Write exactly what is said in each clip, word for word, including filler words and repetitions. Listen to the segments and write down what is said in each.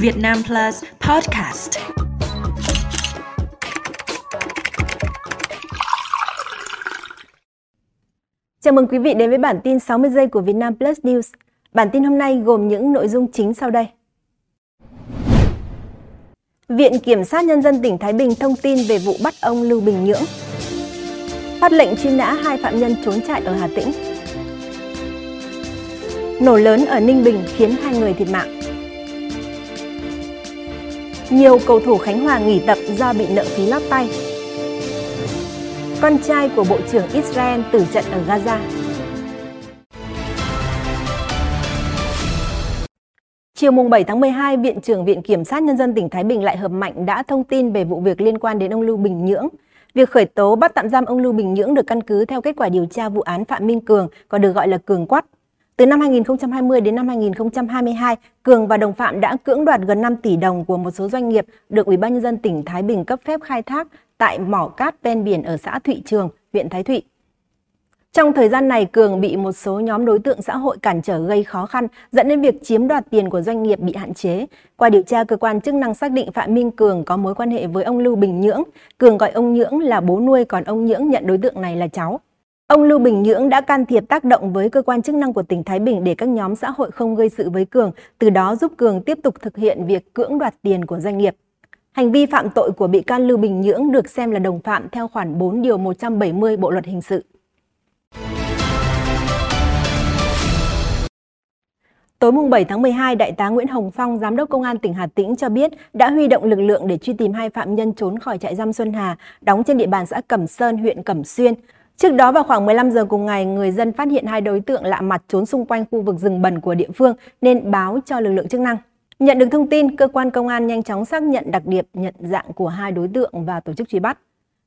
Việt Nam Plus Podcast. Chào mừng quý vị đến với bản tin sáu mươi giây của Việt Nam Plus News. Bản tin hôm nay gồm những nội dung chính sau đây. Viện Kiểm sát Nhân dân tỉnh Thái Bình thông tin về vụ bắt ông Lưu Bình Nhưỡng. Phát lệnh truy nã hai phạm nhân trốn trại ở Hà Tĩnh. Nổ lớn ở Ninh Bình khiến hai người thiệt mạng. Nhiều cầu thủ Khánh Hòa nghỉ tập do bị nợ phí lót tay. Con trai của Bộ trưởng Israel tử trận ở Gaza. Chiều mùng bảy tháng mười hai, Viện trưởng Viện Kiểm sát Nhân dân tỉnh Thái Bình Lại Hợp Mạnh đã thông tin về vụ việc liên quan đến ông Lưu Bình Nhưỡng. Việc khởi tố bắt tạm giam ông Lưu Bình Nhưỡng được căn cứ theo kết quả điều tra vụ án Phạm Minh Cường, còn được gọi là Cường Quát. Từ năm hai nghìn không trăm hai mươi đến năm hai nghìn không trăm hai mươi hai, Cường và đồng phạm đã cưỡng đoạt gần năm tỷ đồng của một số doanh nghiệp được Ủy ban Nhân dân tỉnh Thái Bình cấp phép khai thác tại mỏ cát ven biển ở xã Thụy Trường, huyện Thái Thụy. Trong thời gian này, Cường bị một số nhóm đối tượng xã hội cản trở gây khó khăn, dẫn đến việc chiếm đoạt tiền của doanh nghiệp bị hạn chế. Qua điều tra, cơ quan chức năng xác định Phạm Minh Cường có mối quan hệ với ông Lưu Bình Nhưỡng. Cường gọi ông Nhưỡng là bố nuôi, còn ông Nhưỡng nhận đối tượng này là cháu. Ông Lưu Bình Nhưỡng đã can thiệp tác động với cơ quan chức năng của tỉnh Thái Bình để các nhóm xã hội không gây sự với Cường, từ đó giúp Cường tiếp tục thực hiện việc cưỡng đoạt tiền của doanh nghiệp. Hành vi phạm tội của bị can Lưu Bình Nhưỡng được xem là đồng phạm theo khoản bốn điều một trăm bảy mươi Bộ luật hình sự. Tối mùng bảy tháng mười hai, Đại tá Nguyễn Hồng Phong, Giám đốc Công an tỉnh Hà Tĩnh cho biết đã huy động lực lượng để truy tìm hai phạm nhân trốn khỏi trại giam Xuân Hà, đóng trên địa bàn xã Cẩm Sơn, huyện Cẩm Xuyên. Trước đó vào khoảng mười lăm giờ cùng ngày, người dân phát hiện hai đối tượng lạ mặt trốn xung quanh khu vực rừng bần của địa phương nên báo cho lực lượng chức năng. Nhận được thông tin, cơ quan công an nhanh chóng xác nhận đặc điểm nhận dạng của hai đối tượng và tổ chức truy bắt.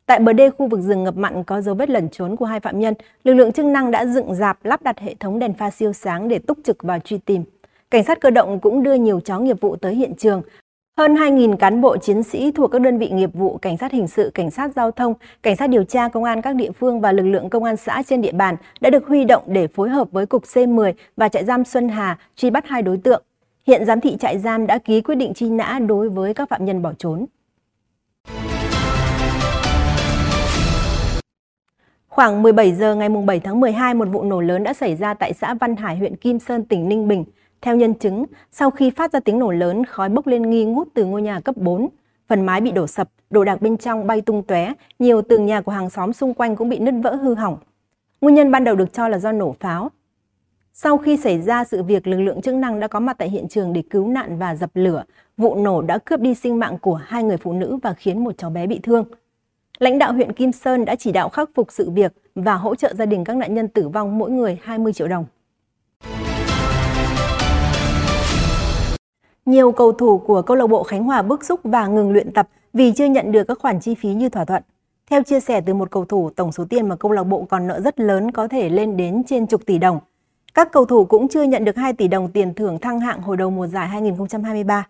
Tại bờ đê khu vực rừng ngập mặn có dấu vết lẩn trốn của hai phạm nhân, lực lượng chức năng đã dựng rạp, lắp đặt hệ thống đèn pha siêu sáng để túc trực và truy tìm. Cảnh sát cơ động cũng đưa nhiều chó nghiệp vụ tới hiện trường. Hơn hai nghìn cán bộ chiến sĩ thuộc các đơn vị nghiệp vụ, cảnh sát hình sự, cảnh sát giao thông, cảnh sát điều tra, công an các địa phương và lực lượng công an xã trên địa bàn đã được huy động để phối hợp với Cục C mười và trại giam Xuân Hà truy bắt hai đối tượng. Hiện giám thị trại giam đã ký quyết định truy nã đối với các phạm nhân bỏ trốn. Khoảng mười bảy giờ ngày mùng bảy tháng mười hai, một vụ nổ lớn đã xảy ra tại xã Văn Hải, huyện Kim Sơn, tỉnh Ninh Bình. Theo nhân chứng, sau khi phát ra tiếng nổ lớn, khói bốc lên nghi ngút từ ngôi nhà cấp bốn. Phần mái bị đổ sập, đồ đạc bên trong bay tung tóe, nhiều tường nhà của hàng xóm xung quanh cũng bị nứt vỡ hư hỏng. Nguyên nhân ban đầu được cho là do nổ pháo. Sau khi xảy ra sự việc, lực lượng chức năng đã có mặt tại hiện trường để cứu nạn và dập lửa. Vụ nổ đã cướp đi sinh mạng của hai người phụ nữ và khiến một cháu bé bị thương. Lãnh đạo huyện Kim Sơn đã chỉ đạo khắc phục sự việc và hỗ trợ gia đình các nạn nhân tử vong mỗi người hai mươi triệu đồng. Nhiều cầu thủ của câu lạc bộ Khánh Hòa bức xúc và ngừng luyện tập vì chưa nhận được các khoản chi phí như thỏa thuận. Theo chia sẻ từ một cầu thủ, tổng số tiền mà câu lạc bộ còn nợ rất lớn, có thể lên đến trên chục tỷ đồng. Các cầu thủ cũng chưa nhận được hai tỷ đồng tiền thưởng thăng hạng hồi đầu mùa giải hai nghìn không trăm hai mươi ba.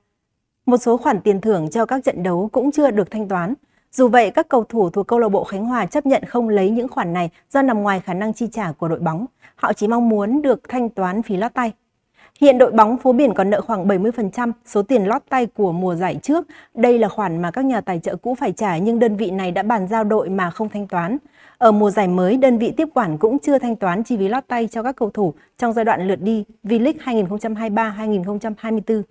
Một số khoản tiền thưởng cho các trận đấu cũng chưa được thanh toán. Dù vậy, các cầu thủ thuộc câu lạc bộ Khánh Hòa chấp nhận không lấy những khoản này do nằm ngoài khả năng chi trả của đội bóng. Họ chỉ mong muốn được thanh toán phí lót tay. Hiện đội bóng Phố Biển còn nợ khoảng bảy mươi phần trăm số tiền lót tay của mùa giải trước. Đây là khoản mà các nhà tài trợ cũ phải trả, nhưng đơn vị này đã bàn giao đội mà không thanh toán. Ở mùa giải mới, đơn vị tiếp quản cũng chưa thanh toán chi phí lót tay cho các cầu thủ trong giai đoạn lượt đi V-League hai nghìn không trăm hai mươi ba hai nghìn không trăm hai mươi tư.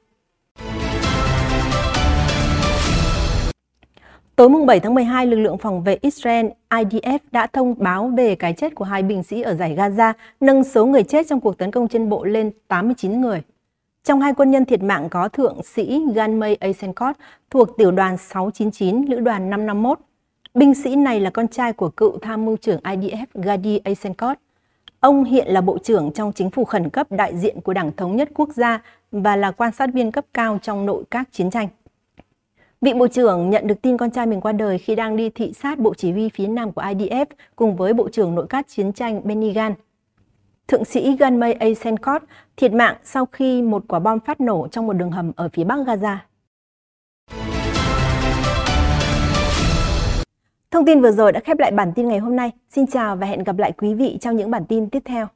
Tối mùng bảy tháng mười hai, lực lượng phòng vệ Israel I D F đã thông báo về cái chết của hai binh sĩ ở dải Gaza, nâng số người chết trong cuộc tấn công trên bộ lên tám mươi chín người. Trong hai quân nhân thiệt mạng có thượng sĩ Gadi Eisenkot thuộc tiểu đoàn sáu chín chín, lữ đoàn năm năm mốt. Binh sĩ này là con trai của cựu tham mưu trưởng I D F Gadi Eisenkot. Ông hiện là bộ trưởng trong chính phủ khẩn cấp đại diện của Đảng Thống nhất Quốc gia và là quan sát viên cấp cao trong nội các chiến tranh. Vị bộ trưởng nhận được tin con trai mình qua đời khi đang đi thị sát bộ chỉ huy phía nam của I D F cùng với bộ trưởng nội các chiến tranh Benny Gant. Thượng sĩ Gadi Eisenkot thiệt mạng sau khi một quả bom phát nổ trong một đường hầm ở phía bắc Gaza. Thông tin vừa rồi đã khép lại bản tin ngày hôm nay. Xin chào và hẹn gặp lại quý vị trong những bản tin tiếp theo.